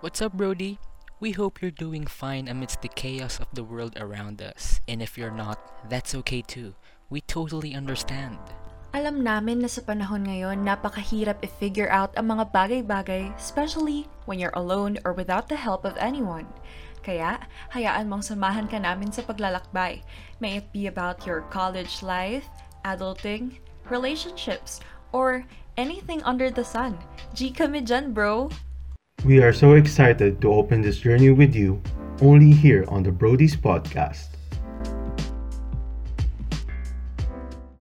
What's up, Brody? We hope you're doing fine amidst the chaos of the world around us. And if you're not, that's okay too. We totally understand. Alam namin na sa panahon ngayon, napakahirap i-figure out ang mga bagay-bagay, especially when you're alone or without the help of anyone. Kaya, hayaan mong samahan ka namin sa paglalakbay. May it be about your college life, adulting, relationships, or anything under the sun. G kami dyan, bro! We are so excited to open this journey with you, only here on the Broadies Podcast.